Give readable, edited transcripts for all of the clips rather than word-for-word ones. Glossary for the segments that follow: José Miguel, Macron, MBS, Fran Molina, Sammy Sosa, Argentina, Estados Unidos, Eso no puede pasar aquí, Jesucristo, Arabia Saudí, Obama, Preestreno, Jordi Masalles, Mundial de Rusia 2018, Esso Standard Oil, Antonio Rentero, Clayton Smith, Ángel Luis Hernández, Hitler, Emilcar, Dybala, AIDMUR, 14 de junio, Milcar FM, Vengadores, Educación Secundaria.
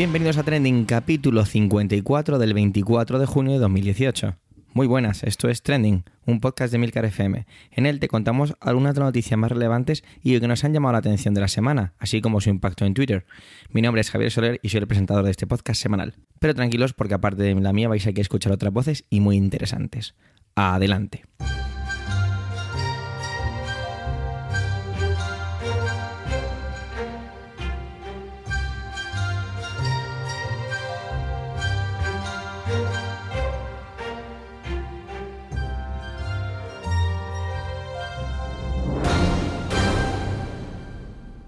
Bienvenidos a Trending, capítulo 54 del 24 de junio de 2018. Muy buenas, esto es Trending, un podcast de Milcar FM. En él te contamos algunas de las noticias más relevantes y que nos han llamado la atención de la semana, así como su impacto en Twitter. Mi nombre es Javier Soler y soy el presentador de este podcast semanal. Pero tranquilos, porque aparte de la mía vais a escuchar otras voces y muy interesantes. ¡Adelante!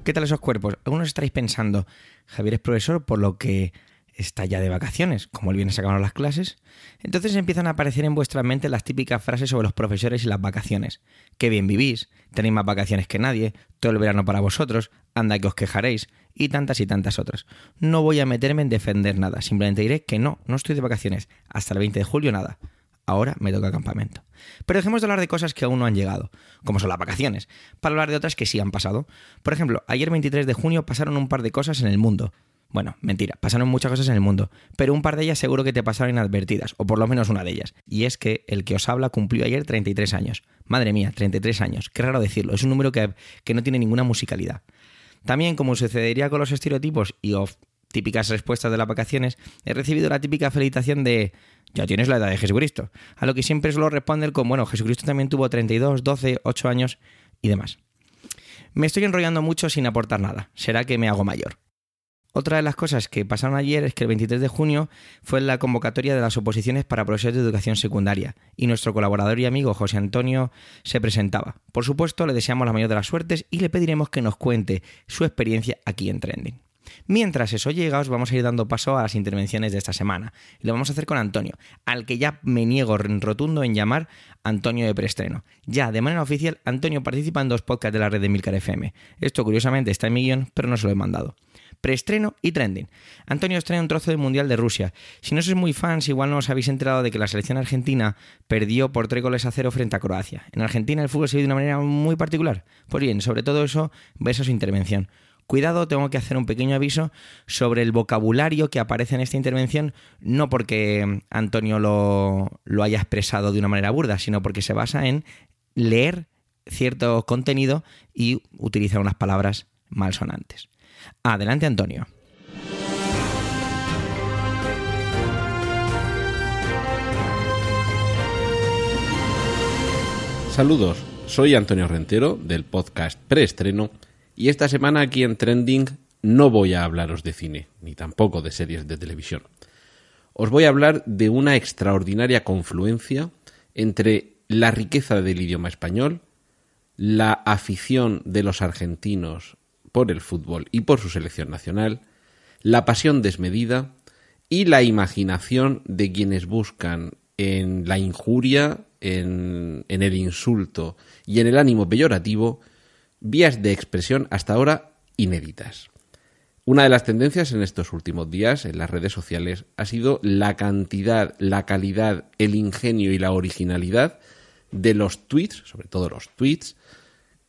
¿Qué tal esos cuerpos? Algunos estaréis pensando, Javier es profesor, por lo que está ya de vacaciones, como el viernes acabaron las clases. Entonces empiezan a aparecer en vuestra mente las típicas frases sobre los profesores y las vacaciones. Qué bien vivís, tenéis más vacaciones que nadie, todo el verano para vosotros, anda que os quejaréis, y tantas otras. No voy a meterme en defender nada, simplemente diré que no estoy de vacaciones, hasta el 20 de julio nada. Ahora me toca campamento. Pero dejemos de hablar de cosas que aún no han llegado, como son las vacaciones, para hablar de otras que sí han pasado. Por ejemplo, ayer 23 de junio pasaron un par de cosas en el mundo. Bueno, mentira, pasaron muchas cosas en el mundo, pero un par de ellas seguro que te pasaron inadvertidas, o por lo menos una de ellas. Y es que el que os habla cumplió ayer 33 años. Madre mía, 33 años, qué raro decirlo, es un número que no tiene ninguna musicalidad. También, como sucedería con los estereotipos y típicas respuestas de las vacaciones, he recibido la típica felicitación de... Ya tienes la edad de Jesucristo. A lo que siempre solo responde con, bueno, Jesucristo también tuvo 32, 12, 8 años y demás. Me estoy enrollando mucho sin aportar nada. Será que me hago mayor. Otra de las cosas que pasaron ayer es que el 23 de junio fue la convocatoria de las oposiciones para profesores de educación secundaria y nuestro colaborador y amigo José Antonio se presentaba. Por supuesto, le deseamos la mayor de las suertes y le pediremos que nos cuente su experiencia aquí en Trending. Mientras eso llega, os vamos a ir dando paso a las intervenciones de esta semana. Lo vamos a hacer con Antonio, al que ya me niego rotundo en llamar Antonio de Preestreno. Ya, de manera oficial, Antonio participa en dos podcasts de la red de Milcar FM. Esto, curiosamente, está en mi guión, pero no se lo he mandado. Preestreno y Trending. Antonio os trae un trozo del Mundial de Rusia. Si no sois muy fans, igual no os habéis enterado de que la selección argentina perdió por 3-0 frente a Croacia. En Argentina el fútbol se vive de una manera muy particular. Pues bien, sobre todo eso, ves a su intervención. Cuidado, tengo que hacer un pequeño aviso sobre el vocabulario que aparece en esta intervención, no porque Antonio lo haya expresado de una manera burda, sino porque se basa en leer cierto contenido y utilizar unas palabras malsonantes. Adelante, Antonio. Saludos, soy Antonio Rentero del podcast Preestreno. Y esta semana aquí en Trending no voy a hablaros de cine, ni tampoco de series de televisión. Os voy a hablar de una extraordinaria confluencia entre la riqueza del idioma español, la afición de los argentinos por el fútbol y por su selección nacional, la pasión desmedida y la imaginación de quienes buscan en la injuria, en el insulto y en el ánimo peyorativo vías de expresión hasta ahora inéditas. Una de las tendencias en estos últimos días en las redes sociales ha sido la cantidad, la calidad, el ingenio y la originalidad de los tweets, sobre todo los tweets,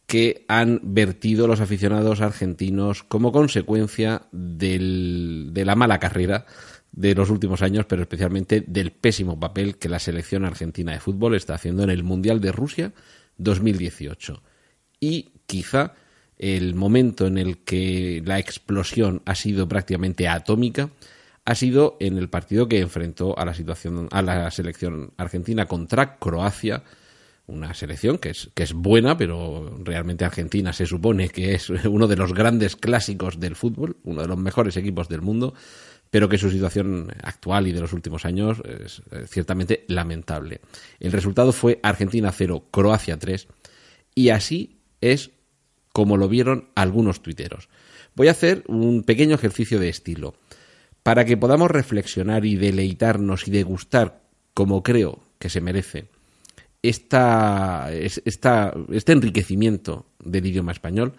que han vertido los aficionados argentinos como consecuencia de la mala carrera de los últimos años, pero especialmente del pésimo papel que la selección argentina de fútbol está haciendo en el Mundial de Rusia 2018. Y quizá el momento en el que la explosión ha sido prácticamente atómica ha sido en el partido que enfrentó a la selección argentina contra Croacia, una selección que es buena, pero realmente Argentina se supone que es uno de los grandes clásicos del fútbol, uno de los mejores equipos del mundo, pero que su situación actual y de los últimos años es ciertamente lamentable. El resultado fue Argentina 0, Croacia 3, y así es como lo vieron algunos tuiteros. Voy a hacer un pequeño ejercicio de estilo para que podamos reflexionar y deleitarnos y degustar, como creo que se merece, este enriquecimiento del idioma español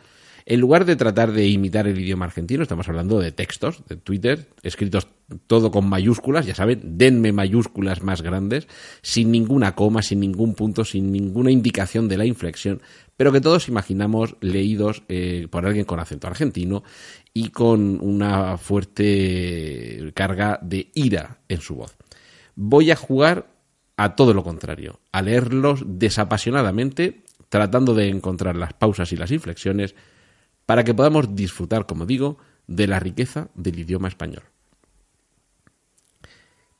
En lugar de tratar de imitar el idioma argentino, estamos hablando de textos de Twitter, escritos todo con mayúsculas, ya saben, denme mayúsculas más grandes, sin ninguna coma, sin ningún punto, sin ninguna indicación de la inflexión, pero que todos imaginamos leídos por alguien con acento argentino y con una fuerte carga de ira en su voz. Voy a jugar a todo lo contrario, a leerlos desapasionadamente, tratando de encontrar las pausas y las inflexiones para que podamos disfrutar, como digo, de la riqueza del idioma español.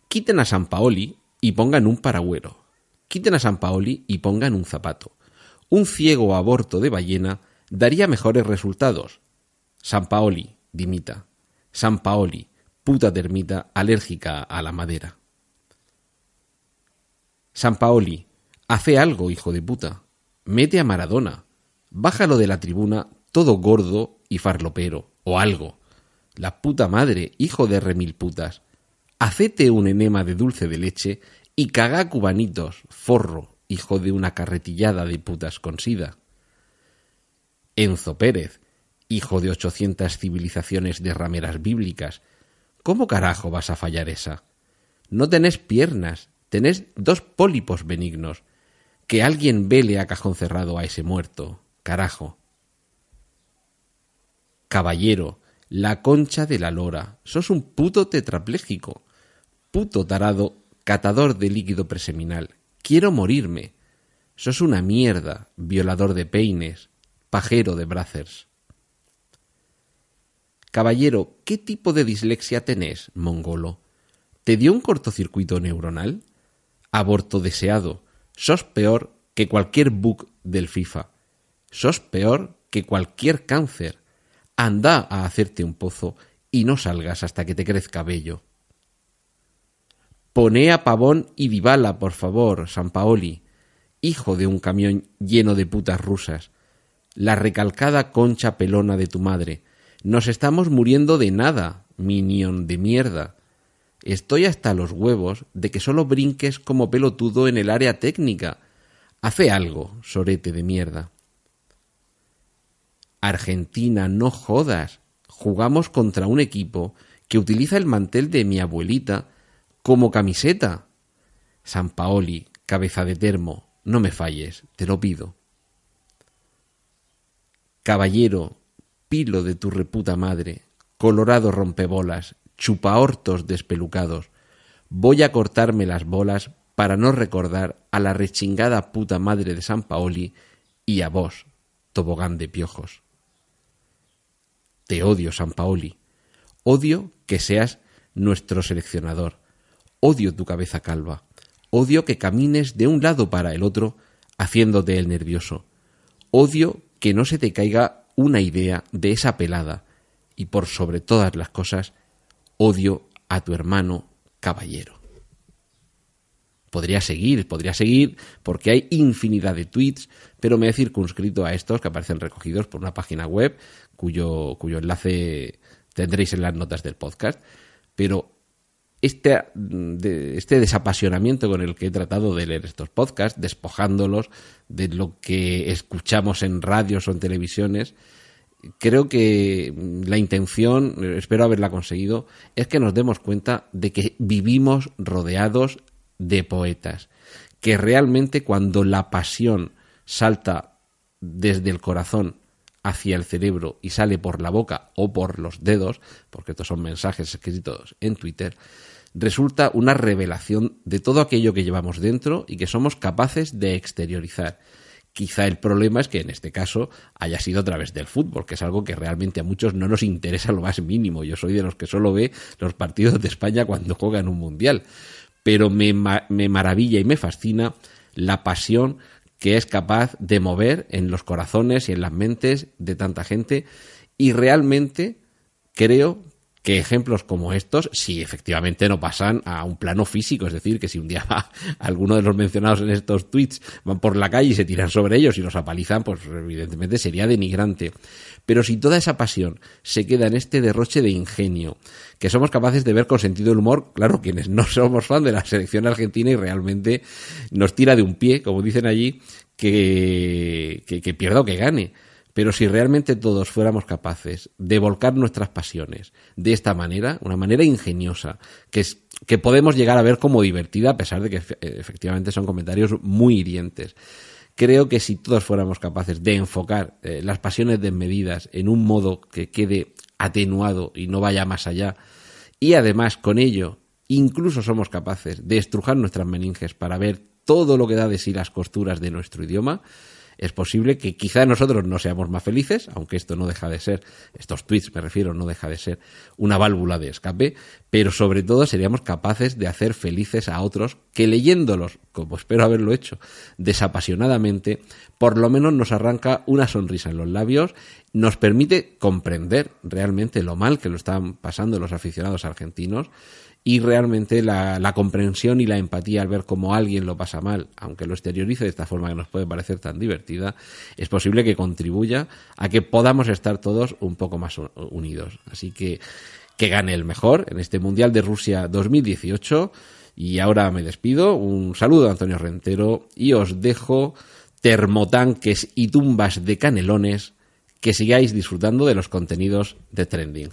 Quiten a Sampaoli y pongan un paragüero. Quiten a Sampaoli y pongan un zapato. Un ciego aborto de ballena daría mejores resultados. Sampaoli, dimita. Sampaoli, puta termita alérgica a la madera. Sampaoli, hace algo, hijo de puta. Mete a Maradona. Bájalo de la tribuna todo gordo y farlopero, o algo. La puta madre, hijo de remil putas. Hacete un enema de dulce de leche y caga cubanitos, forro, hijo de una carretillada de putas con sida. Enzo Pérez, hijo de 800 civilizaciones de rameras bíblicas. ¿Cómo carajo vas a fallar esa? No tenés piernas, tenés dos pólipos benignos. Que alguien vele a cajón cerrado a ese muerto, carajo. Caballero, la concha de la lora, sos un puto tetrapléjico, puto tarado, catador de líquido preseminal, quiero morirme, sos una mierda, violador de peines, pajero de brazers. Caballero, ¿qué tipo de dislexia tenés, mongolo? ¿Te dio un cortocircuito neuronal? Aborto deseado, sos peor que cualquier bug del FIFA, sos peor que cualquier cáncer. Anda a hacerte un pozo y no salgas hasta que te crezca vello. Poné a Pavón y Dybala, por favor, Sampaoli, hijo de un camión lleno de putas rusas. La recalcada concha pelona de tu madre. Nos estamos muriendo de nada, minion de mierda. Estoy hasta los huevos de que solo brinques como pelotudo en el área técnica. Hace algo, sorete de mierda. Argentina, no jodas. Jugamos contra un equipo que utiliza el mantel de mi abuelita como camiseta. Sampaoli, cabeza de termo, no me falles, te lo pido. Caballero, pilo de tu reputa madre, colorado rompebolas, chupahortos despelucados. Voy a cortarme las bolas para no recordar a la rechingada puta madre de Sampaoli y a vos, tobogán de piojos. Te odio, Sampaoli. Odio que seas nuestro seleccionador. Odio tu cabeza calva. Odio que camines de un lado para el otro haciéndote el nervioso. Odio que no se te caiga una idea de esa pelada. Y por sobre todas las cosas, odio a tu hermano caballero. Podría seguir, porque hay infinidad de tweets, pero me he circunscrito a estos que aparecen recogidos por una página web cuyo enlace tendréis en las notas del podcast. Pero este desapasionamiento con el que he tratado de leer estos podcasts, despojándolos de lo que escuchamos en radios o en televisiones, creo que la intención, espero haberla conseguido, es que nos demos cuenta de que vivimos rodeados de poetas, que realmente cuando la pasión salta desde el corazón hacia el cerebro y sale por la boca o por los dedos, porque estos son mensajes escritos en Twitter, resulta una revelación de todo aquello que llevamos dentro y que somos capaces de exteriorizar. Quizá el problema es que en este caso haya sido a través del fútbol, que es algo que realmente a muchos no nos interesa lo más mínimo. Yo soy de los que solo ve los partidos de España cuando juegan un mundial. Pero me maravilla y me fascina la pasión que es capaz de mover en los corazones y en las mentes de tanta gente, y realmente creo que ejemplos como estos, si efectivamente no pasan a un plano físico, es decir, que si un día va alguno de los mencionados en estos tweets van por la calle y se tiran sobre ellos y los apalizan, pues evidentemente sería denigrante. Pero si toda esa pasión se queda en este derroche de ingenio, que somos capaces de ver con sentido del humor, claro, quienes no somos fan de la selección argentina y realmente nos tira de un pie, como dicen allí, que pierda o que gane. Pero si realmente todos fuéramos capaces de volcar nuestras pasiones de esta manera, una manera ingeniosa, que podemos llegar a ver como divertida, a pesar de que efectivamente son comentarios muy hirientes, creo que si todos fuéramos capaces de enfocar las pasiones desmedidas en un modo que quede atenuado y no vaya más allá, y además con ello incluso somos capaces de estrujar nuestras meninges para ver todo lo que da de sí las costuras de nuestro idioma, es posible que quizá nosotros no seamos más felices, aunque esto no deja de ser, estos tweets me refiero, no deja de ser una válvula de escape, pero sobre todo seríamos capaces de hacer felices a otros que leyéndolos, como espero haberlo hecho, desapasionadamente, por lo menos nos arranca una sonrisa en los labios, nos permite comprender realmente lo mal que lo están pasando los aficionados argentinos, y realmente la comprensión y la empatía al ver cómo alguien lo pasa mal, aunque lo exteriorice de esta forma que nos puede parecer tan divertida, es posible que contribuya a que podamos estar todos un poco más unidos. Así que gane el mejor en este Mundial de Rusia 2018. Y ahora me despido. Un saludo a Antonio Rentero y os dejo termotanques y tumbas de canelones, que sigáis disfrutando de los contenidos de Trending.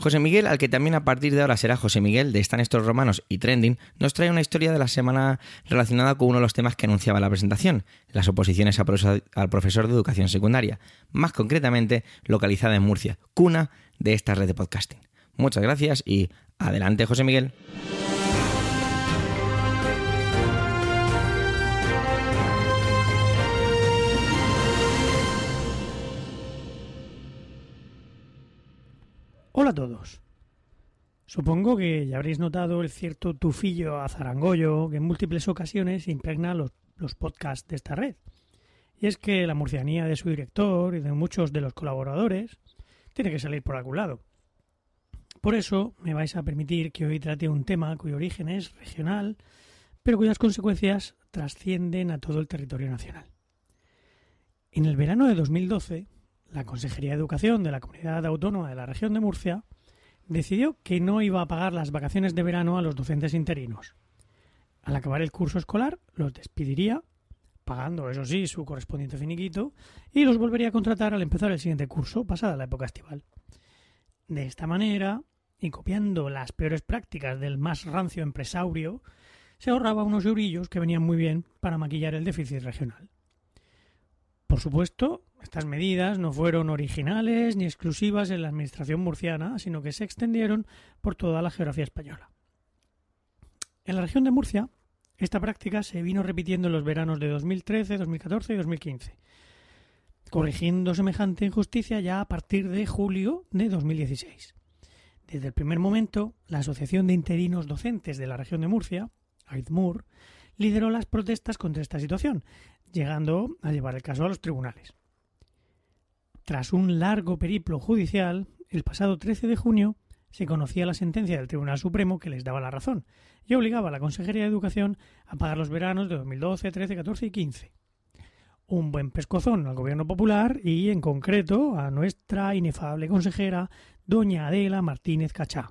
José Miguel, al que también a partir de ahora será José Miguel, de Están Estos Romanos y Trending, nos trae una historia de la semana relacionada con uno de los temas que anunciaba la presentación, las oposiciones al profesor de educación secundaria, más concretamente localizada en Murcia, cuna de esta red de podcasting. Muchas gracias y adelante, José Miguel. Hola a todos. Supongo que ya habréis notado el cierto tufillo a zarangollo que en múltiples ocasiones impregna los podcasts de esta red. Y es que la murcianía de su director y de muchos de los colaboradores tiene que salir por algún lado. Por eso me vais a permitir que hoy trate un tema cuyo origen es regional, pero cuyas consecuencias trascienden a todo el territorio nacional. En el verano de 2012... la Consejería de Educación de la Comunidad Autónoma de la Región de Murcia decidió que no iba a pagar las vacaciones de verano a los docentes interinos. Al acabar el curso escolar, los despediría, pagando, eso sí, su correspondiente finiquito, y los volvería a contratar al empezar el siguiente curso, pasada la época estival. De esta manera, y copiando las peores prácticas del más rancio empresario, se ahorraba unos eurillos que venían muy bien para maquillar el déficit regional. Por supuesto, estas medidas no fueron originales ni exclusivas en la administración murciana, sino que se extendieron por toda la geografía española. En la región de Murcia, esta práctica se vino repitiendo en los veranos de 2013, 2014 y 2015, corrigiendo semejante injusticia ya a partir de julio de 2016. Desde el primer momento, la Asociación de Interinos Docentes de la Región de Murcia, AIDMUR, lideró las protestas contra esta situación, llegando a llevar el caso a los tribunales. Tras un largo periplo judicial, el pasado 13 de junio se conocía la sentencia del Tribunal Supremo que les daba la razón y obligaba a la Consejería de Educación a pagar los veranos de 2012, 13, 14 y 15. Un buen pescozón al Gobierno Popular y, en concreto, a nuestra inefable consejera, doña Adela Martínez Cachá.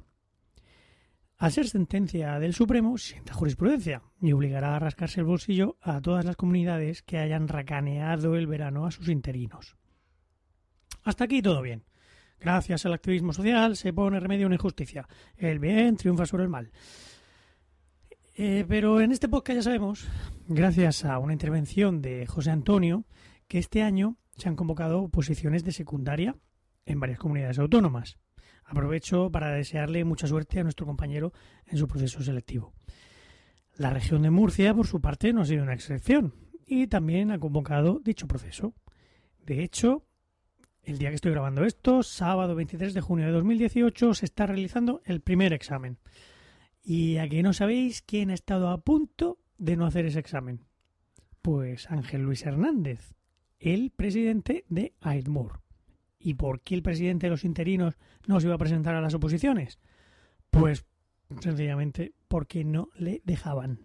Al ser sentencia del Supremo, sienta jurisprudencia y obligará a rascarse el bolsillo a todas las comunidades que hayan racaneado el verano a sus interinos. Hasta aquí todo bien. Gracias al activismo social se pone remedio a una injusticia. El bien triunfa sobre el mal. Pero en este podcast ya sabemos, gracias a una intervención de José Antonio, que este año se han convocado oposiciones de secundaria en varias comunidades autónomas. Aprovecho para desearle mucha suerte a nuestro compañero en su proceso selectivo. La región de Murcia, por su parte, no ha sido una excepción y también ha convocado dicho proceso. De hecho, el día que estoy grabando esto, sábado 23 de junio de 2018, se está realizando el primer examen. ¿Y a qué no sabéis quién ha estado a punto de no hacer ese examen? Pues Ángel Luis Hernández, el presidente de AIDMUR. ¿Y por qué el presidente de los interinos no se iba a presentar a las oposiciones? Pues, sencillamente, porque no le dejaban.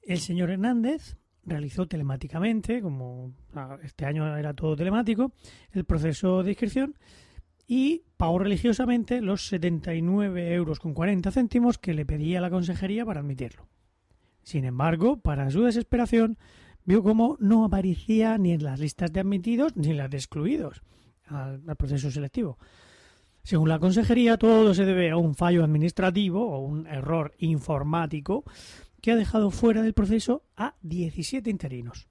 El señor Hernández realizó telemáticamente, como este año era todo telemático, el proceso de inscripción y pagó religiosamente los 79,40 euros que le pedía la consejería para admitirlo. Sin embargo, para su desesperación, vio cómo no aparecía ni en las listas de admitidos ni en las de excluidos al proceso selectivo. Según la consejería, todo se debe a un fallo administrativo o un error informático que ha dejado fuera del proceso a 17 interinos.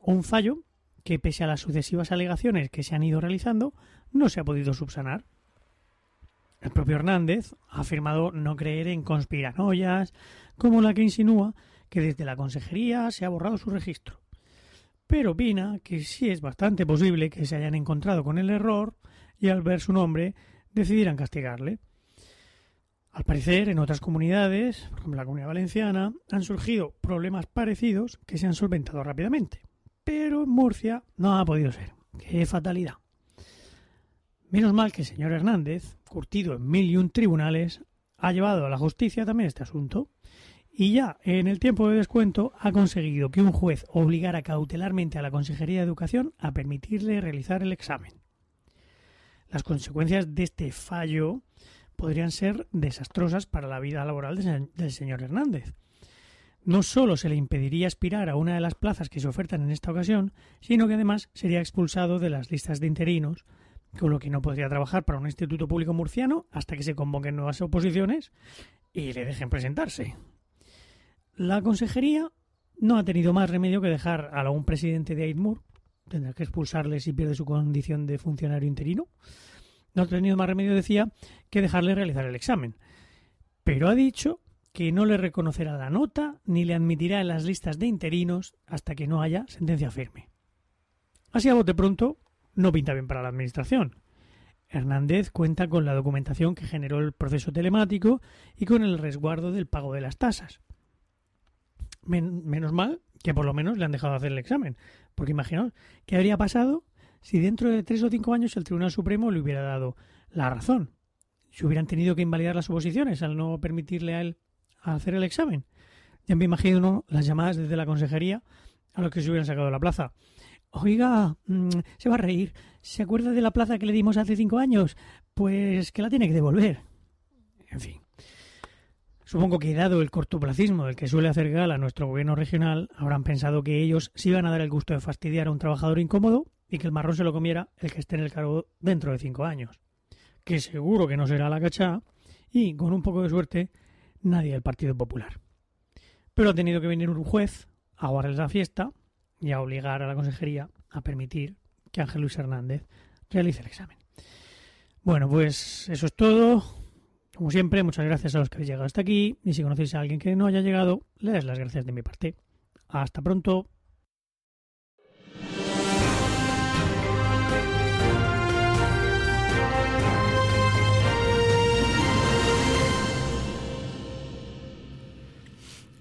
Un fallo que, pese a las sucesivas alegaciones que se han ido realizando, no se ha podido subsanar. El propio Hernández ha afirmado no creer en conspiranoias como la que insinúa que desde la consejería se ha borrado su registro, pero opina que sí es bastante posible que se hayan encontrado con el error y al ver su nombre decidieran castigarle. Al parecer, en otras comunidades, por ejemplo la Comunidad Valenciana, han surgido problemas parecidos que se han solventado rápidamente, pero en Murcia no ha podido ser. ¡Qué fatalidad! Menos mal que el señor Hernández, curtido en 1.001 tribunales, ha llevado a la justicia también este asunto y ya en el tiempo de descuento ha conseguido que un juez obligara cautelarmente a la Consejería de Educación a permitirle realizar el examen. Las consecuencias de este fallo podrían ser desastrosas para la vida laboral del señor Hernández. No solo se le impediría aspirar a una de las plazas que se ofertan en esta ocasión, sino que además sería expulsado de las listas de interinos, con lo que no podría trabajar para un instituto público murciano hasta que se convoquen nuevas oposiciones y le dejen presentarse. La consejería no ha tenido más remedio que dejar a algún presidente de AIDMUR, tendrá que expulsarle si pierde su condición de funcionario interino, no ha tenido más remedio, decía, que dejarle realizar el examen. Pero ha dicho que no le reconocerá la nota ni le admitirá en las listas de interinos hasta que no haya sentencia firme. Así a bote pronto, no pinta bien para la administración. Hernández cuenta con la documentación que generó el proceso telemático y con el resguardo del pago de las tasas. Menos mal que por lo menos le han dejado hacer el examen, porque imaginaos qué habría pasado si dentro de 3 o 5 años el Tribunal Supremo le hubiera dado la razón. Se hubieran tenido que invalidar las oposiciones al no permitirle a él hacer el examen. Ya me imagino las llamadas desde la consejería a los que se hubieran sacado la plaza. Oiga, se va a reír. ¿Se acuerda de la plaza que le dimos hace 5 años? Pues que la tiene que devolver. En fin. Supongo que, dado el cortoplacismo del que suele hacer gala nuestro gobierno regional, habrán pensado que ellos sí van a dar el gusto de fastidiar a un trabajador incómodo y que el marrón se lo comiera el que esté en el cargo dentro de 5 años. Que seguro que no será la Cachá y, con un poco de suerte, nadie del Partido Popular. Pero ha tenido que venir un juez a aguarles la fiesta y a obligar a la consejería a permitir que Ángel Luis Hernández realice el examen. Bueno, pues eso es todo. Como siempre, muchas gracias a los que habéis llegado hasta aquí. Y si conocéis a alguien que no haya llegado, le das las gracias de mi parte. Hasta pronto.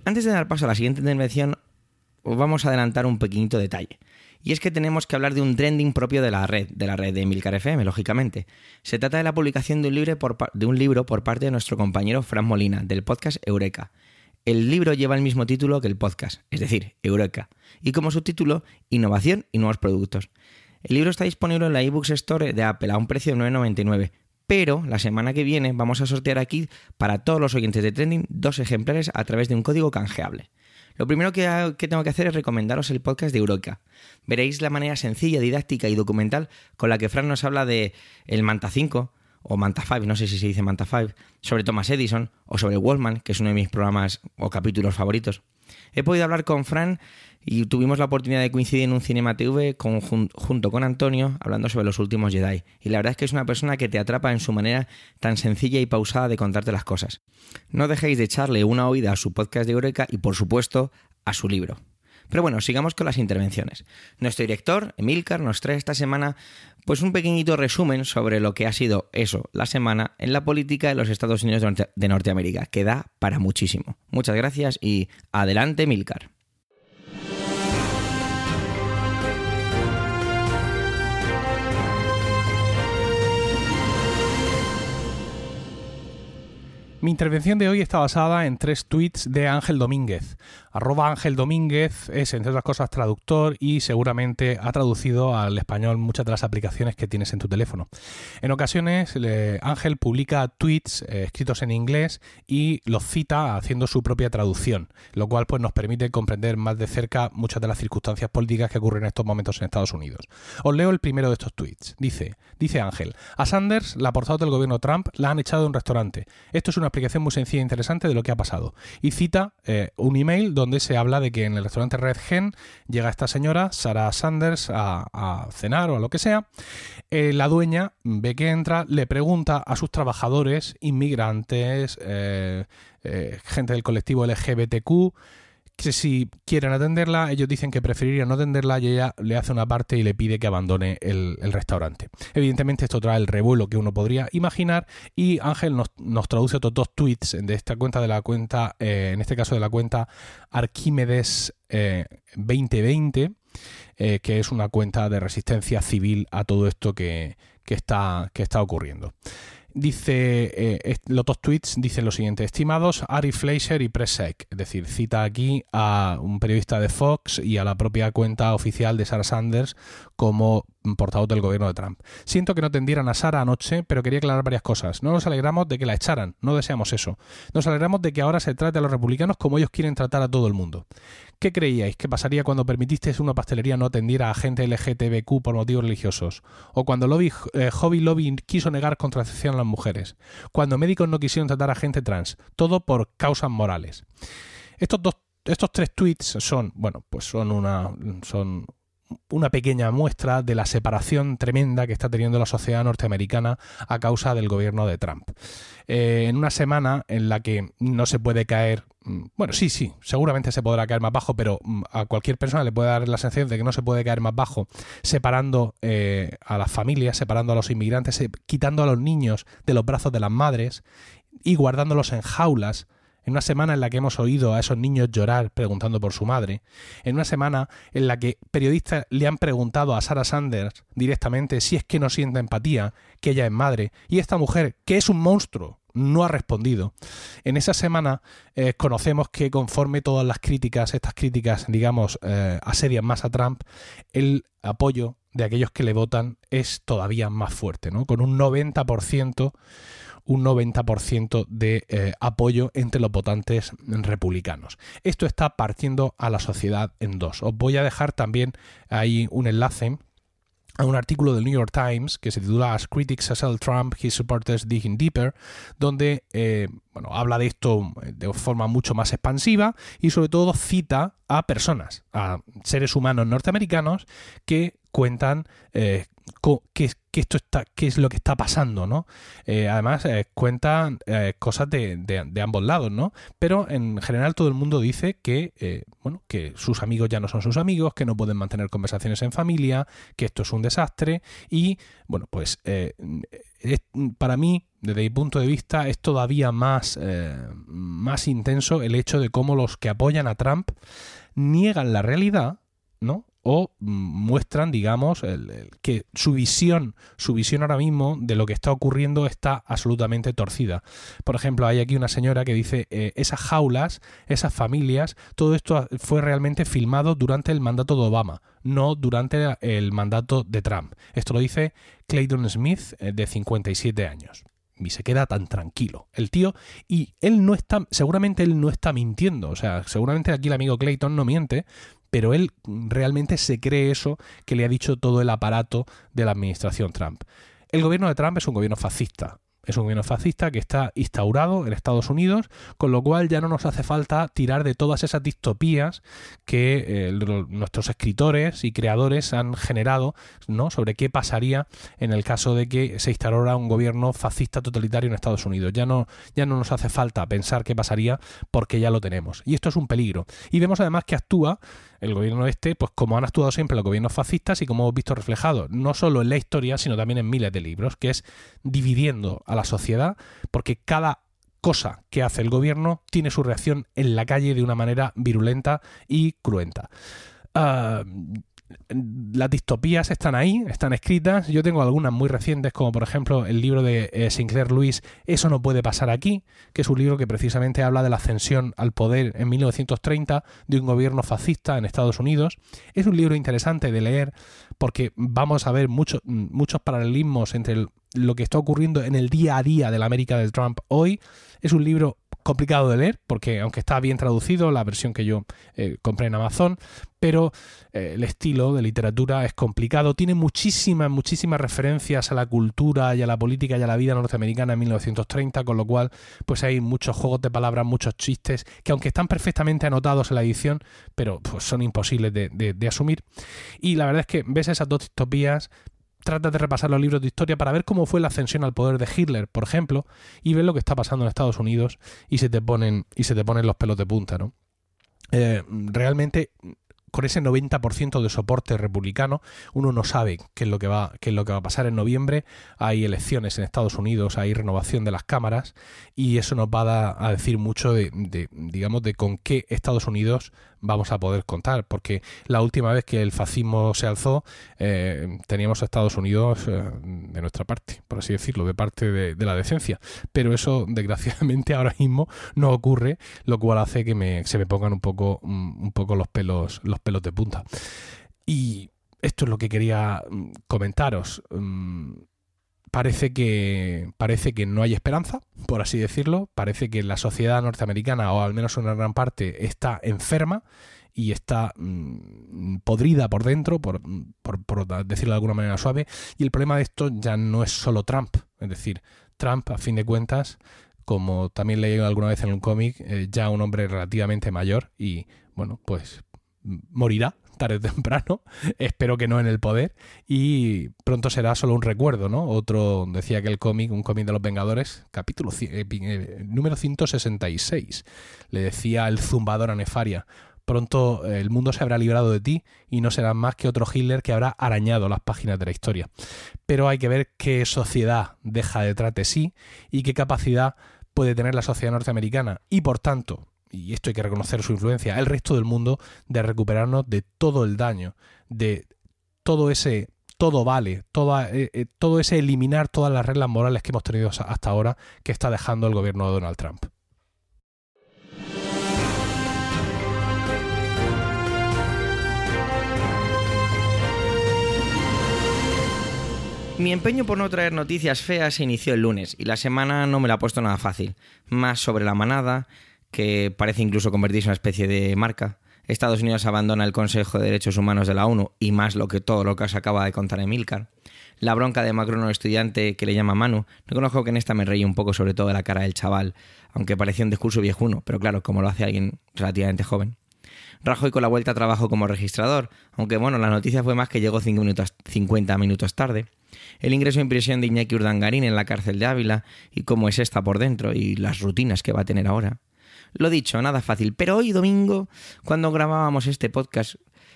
Antes de dar paso a la siguiente intervención, os vamos a adelantar un pequeñito detalle. Y es que tenemos que hablar de un trending propio de la red de Milcar FM, lógicamente. Se trata de la publicación de un libro por parte de nuestro compañero Fran Molina, del podcast Eureka. El libro lleva el mismo título que el podcast, es decir, Eureka, y como subtítulo, Innovación y Nuevos Productos. El libro está disponible en la eBooks Store de Apple a un precio de 9,99€, pero la semana que viene vamos a sortear aquí, para todos los oyentes de trending, 2 ejemplares a través de un código canjeable. Lo primero que tengo que hacer es recomendaros el podcast de Eureka. Veréis la manera sencilla, didáctica y documental con la que Fran nos habla de el Manta5 o Manta5, no sé si se dice Manta5, sobre Thomas Edison o sobre Walkman, que es uno de mis programas o capítulos favoritos. He podido hablar con Fran y tuvimos la oportunidad de coincidir en un Cinema TV junto con Antonio hablando sobre los últimos Jedi. Y la verdad es que es una persona que te atrapa en su manera tan sencilla y pausada de contarte las cosas. No dejéis de echarle una oída a su podcast de Eureka y, por supuesto, a su libro. Pero bueno, sigamos con las intervenciones. Nuestro director, Emilcar, nos trae esta semana pues un pequeñito resumen sobre lo que ha sido eso, la semana en la política de los Estados Unidos de Norteamérica, que da para muchísimo. Muchas gracias y adelante, Emilcar. Mi intervención de hoy está basada en 3 tweets de Ángel Domínguez. @Ángel Domínguez es, entre otras cosas, traductor y seguramente ha traducido al español muchas de las aplicaciones que tienes en tu teléfono. En ocasiones, Ángel publica tweets escritos en inglés y los cita haciendo su propia traducción, lo cual pues nos permite comprender más de cerca muchas de las circunstancias políticas que ocurren en estos momentos en Estados Unidos. Os leo el primero de estos tweets. Dice Ángel: a Sanders, la portavoz del gobierno Trump, la han echado de un restaurante. Esto es una explicación muy sencilla e interesante de lo que ha pasado. Y cita un email donde se habla de que en el restaurante Red Hen llega esta señora, Sarah Sanders, a cenar o a lo que sea. La dueña ve que entra, le pregunta a sus trabajadores, inmigrantes, gente del colectivo LGBTQ, que si quieren atenderla. Ellos dicen que preferirían no atenderla y ella le hace una parte y le pide que abandone el restaurante. Evidentemente esto trae el revuelo que uno podría imaginar y Ángel nos traduce otros dos tweets de esta cuenta, en este caso de la cuenta Arquímedes 2020, que es una cuenta de resistencia civil a todo esto que está ocurriendo. Dice, los dos tweets dicen lo siguiente: estimados Ari Fleischer y Presek, es decir, cita aquí a un periodista de Fox y a la propia cuenta oficial de Sarah Sanders como portavoz del gobierno de Trump. Siento que no tendieran a Sarah anoche, pero quería aclarar varias cosas. No nos alegramos de que la echaran, no deseamos eso. Nos alegramos de que ahora se trate a los republicanos como ellos quieren tratar a todo el mundo. ¿Qué creíais que pasaría cuando permitisteis una pastelería no atendiera a gente LGTBQ por motivos religiosos? ¿O cuando Hobby Lobby quiso negar contracepción a las mujeres? ¿Cuando médicos no quisieron tratar a gente trans? Todo por causas morales. Estos tres tweets son una pequeña muestra de la separación tremenda que está teniendo la sociedad norteamericana a causa del gobierno de Trump. En una semana en la que no se puede caer... Bueno, sí, seguramente se podrá caer más bajo, pero a cualquier persona le puede dar la sensación de que no se puede caer más bajo, separando a las familias, separando a los inmigrantes, quitando a los niños de los brazos de las madres y guardándolos en jaulas. En una semana en la que hemos oído a esos niños llorar preguntando por su madre. En una semana en la que periodistas le han preguntado a Sarah Sanders directamente si es que no siente empatía, que ella es madre. Y esta mujer, que es un monstruo, no ha respondido. En esa semana conocemos que conforme todas las críticas, estas críticas, digamos, asedian más a Trump, el apoyo de aquellos que le votan es todavía más fuerte, ¿no? Con un 90% de apoyo entre los votantes republicanos. Esto está partiendo a la sociedad en dos. Os voy a dejar también ahí un enlace a un artículo del New York Times que se titula As Critics Assail Trump, His Supporters Digging Deeper, donde habla de esto de forma mucho más expansiva y sobre todo cita a personas, a seres humanos norteamericanos que cuentan qué es lo que está pasando, ¿no? Además, cuentan cosas de ambos lados, ¿no? Pero en general todo el mundo dice que sus amigos ya no son sus amigos, que no pueden mantener conversaciones en familia, que esto es un desastre y, para mí, desde mi punto de vista, es todavía más intenso el hecho de cómo los que apoyan a Trump niegan la realidad, ¿no? O muestran, digamos, que su visión ahora mismo de lo que está ocurriendo está absolutamente torcida. Por ejemplo, hay aquí una señora que dice, esas jaulas, esas familias, todo esto fue realmente filmado durante el mandato de Obama, no durante el mandato de Trump. Esto lo dice Clayton Smith, de 57 años. Y se queda tan tranquilo el tío, y seguramente él no está mintiendo, o sea, seguramente aquí el amigo Clayton no miente, pero él realmente se cree eso que le ha dicho todo el aparato de la administración Trump. El gobierno de Trump es un gobierno fascista. Es un gobierno fascista que está instaurado en Estados Unidos, con lo cual ya no nos hace falta tirar de todas esas distopías que nuestros escritores y creadores han generado, ¿no? Sobre qué pasaría en el caso de que se instaurara un gobierno fascista totalitario en Estados Unidos. Ya no nos hace falta pensar qué pasaría porque ya lo tenemos. Y esto es un peligro. Y vemos además que actúa el gobierno pues como han actuado siempre los gobiernos fascistas y como hemos visto reflejado, no solo en la historia, sino también en miles de libros, que es dividiendo a la sociedad, porque cada cosa que hace el gobierno tiene su reacción en la calle de una manera virulenta y cruenta. las distopías están ahí, están escritas. Yo tengo algunas muy recientes, como por ejemplo el libro de Sinclair Lewis, Eso no puede pasar aquí, que es un libro que precisamente habla de la ascensión al poder en 1930 de un gobierno fascista en Estados Unidos. Es un libro interesante de leer porque vamos a ver muchos paralelismos entre lo que está ocurriendo en el día a día de la América de Trump hoy. Es un libro complicado de leer porque, aunque está bien traducido, la versión que yo compré en Amazon, pero el estilo de literatura es complicado. Tiene muchísimas referencias a la cultura y a la política y a la vida norteamericana en 1930, con lo cual pues hay muchos juegos de palabras, muchos chistes que, aunque están perfectamente anotados en la edición, pero pues son imposibles de asumir. Y la verdad es que ves esas dos distopías, trata de repasar los libros de historia para ver cómo fue la ascensión al poder de Hitler, por ejemplo, y ver lo que está pasando en Estados Unidos, y se te ponen los pelos de punta, ¿no? Realmente, con ese 90% de soporte republicano, uno no sabe qué es lo que va a pasar en noviembre. Hay elecciones en Estados Unidos, hay renovación de las cámaras, y eso nos va a decir mucho de con qué Estados Unidos vamos a poder contar, porque la última vez que el fascismo se alzó, teníamos a Estados Unidos de nuestra parte, por así decirlo, de parte de la decencia, pero eso desgraciadamente ahora mismo no ocurre, lo cual hace que se me pongan un poco los pelos de punta. Y esto es lo que quería comentaros. Parece que no hay esperanza, por así decirlo. Parece que la sociedad norteamericana, o al menos una gran parte, está enferma y está podrida por dentro, por decirlo de alguna manera suave. Y el problema de esto ya no es solo Trump. Es decir, Trump, a fin de cuentas, como también leí alguna vez en un cómic, ya un hombre relativamente mayor y, bueno, pues morirá tarde o temprano, espero que no en el poder, y pronto será solo un recuerdo, ¿no? Otro, decía que el cómic, un cómic de los Vengadores, capítulo número 166, le decía el zumbador a Nefaria: pronto el mundo se habrá librado de ti y no serás más que otro Hitler que habrá arañado las páginas de la historia. Pero hay que ver qué sociedad deja detrás de sí y qué capacidad puede tener la sociedad norteamericana, y por tanto, y esto hay que reconocer su influencia, el resto del mundo, de recuperarnos de todo el daño, de todo ese todo vale, todo ese eliminar todas las reglas morales que hemos tenido hasta ahora, que está dejando el gobierno de Donald Trump. Mi empeño por no traer noticias feas se inició el lunes, y la semana no me la ha puesto nada fácil. Más sobre la manada, que parece incluso convertirse en una especie de marca. Estados Unidos abandona el Consejo de Derechos Humanos de la ONU, y más todo lo que os acaba de contar Emilcar. La bronca de Macron, un estudiante que le llama Manu. Reconozco que en esta me reí un poco, sobre todo de la cara del chaval, aunque parecía un discurso viejuno, pero claro, como lo hace alguien relativamente joven. Rajoy con la vuelta a trabajo como registrador, aunque bueno, la noticia fue más que llegó 50 minutos tarde. El ingreso en prisión de Iñaki Urdangarín en la cárcel de Ávila, y cómo es esta por dentro, y las rutinas que va a tener ahora. Lo dicho, nada fácil, pero hoy domingo, cuando grabábamos este podcast,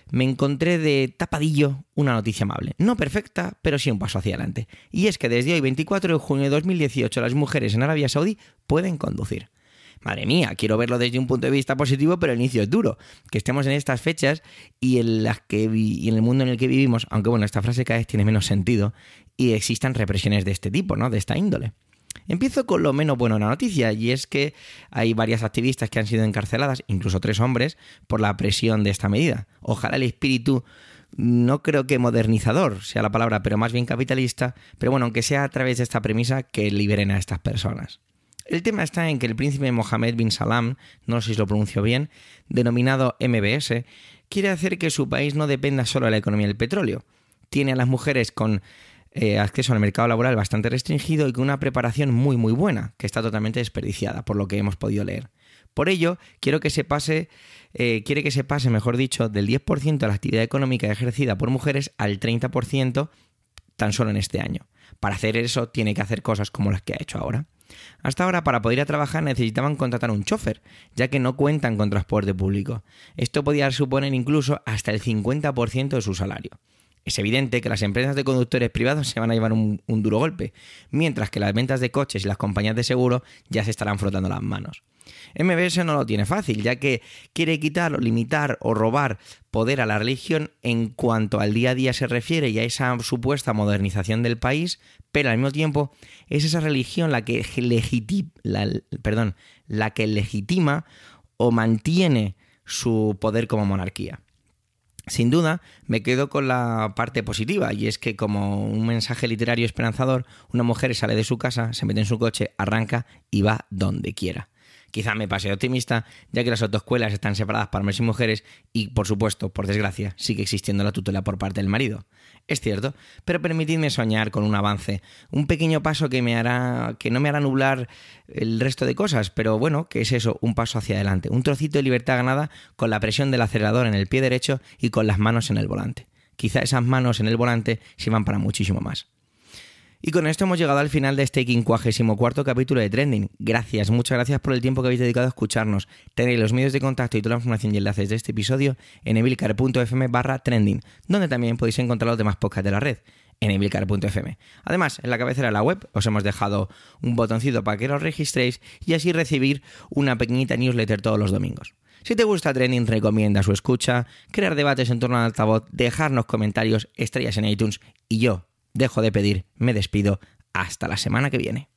me encontré de tapadillo una noticia amable. No perfecta, pero sí un paso hacia adelante. Y es que desde hoy, 24 de junio de 2018, las mujeres en Arabia Saudí pueden conducir. Madre mía, quiero verlo desde un punto de vista positivo, pero el inicio es duro. Que estemos en estas fechas y en el mundo en el que vivimos, aunque bueno, esta frase cada vez tiene menos sentido, y existan represiones de este tipo, ¿no? De esta índole. Empiezo con lo menos bueno de la noticia, y es que hay varias activistas que han sido encarceladas, incluso 3 hombres, por la presión de esta medida. Ojalá el espíritu, no creo que modernizador sea la palabra, pero más bien capitalista, pero bueno, aunque sea a través de esta premisa, que liberen a estas personas. El tema está en que el príncipe Mohammed bin Salman, no sé si lo pronuncio bien, denominado MBS, quiere hacer que su país no dependa solo de la economía del petróleo. Tiene a las mujeres con acceso al mercado laboral bastante restringido y con una preparación muy muy buena, que está totalmente desperdiciada, por lo que hemos podido leer. Por ello, quiere que se pase, mejor dicho, del 10% de la actividad económica ejercida por mujeres al 30% tan solo en este año. Para hacer eso tiene que hacer cosas como las que ha hecho ahora. Hasta ahora, para poder ir a trabajar, necesitaban contratar un chofer, ya que no cuentan con transporte público. Esto podía suponer incluso hasta el 50% de su salario. Es evidente que las empresas de conductores privados se van a llevar un duro golpe, mientras que las ventas de coches y las compañías de seguros ya se estarán frotando las manos. MBS no lo tiene fácil, ya que quiere quitar o limitar o robar poder a la religión en cuanto al día a día se refiere y a esa supuesta modernización del país, pero al mismo tiempo es esa religión la que legitima o mantiene su poder como monarquía. Sin duda, me quedo con la parte positiva, y es que como un mensaje literario esperanzador, una mujer sale de su casa, se mete en su coche, arranca y va donde quiera. Quizá me pase optimista, ya que las autoescuelas están separadas para hombres y mujeres y, por supuesto, por desgracia, sigue existiendo la tutela por parte del marido. Es cierto, pero permitidme soñar con un avance, un pequeño paso que no me hará nublar el resto de cosas, pero bueno, que es eso, un paso hacia adelante, un trocito de libertad ganada con la presión del acelerador en el pie derecho y con las manos en el volante. Quizá esas manos en el volante sirvan para muchísimo más. Y con esto hemos llegado al final de este 54º capítulo de Trending. Gracias, muchas gracias por el tiempo que habéis dedicado a escucharnos. Tenéis los medios de contacto y toda la información y enlaces de este episodio en emilcar.fm/trending, donde también podéis encontrar los demás podcasts de la red, en emilcar.fm. Además, en la cabecera de la web os hemos dejado un botoncito para que os registréis y así recibir una pequeñita newsletter todos los domingos. Si te gusta Trending, recomienda su escucha, crear debates en torno al altavoz, dejarnos comentarios, estrellas en iTunes y yo dejo de pedir, me despido, hasta la semana que viene.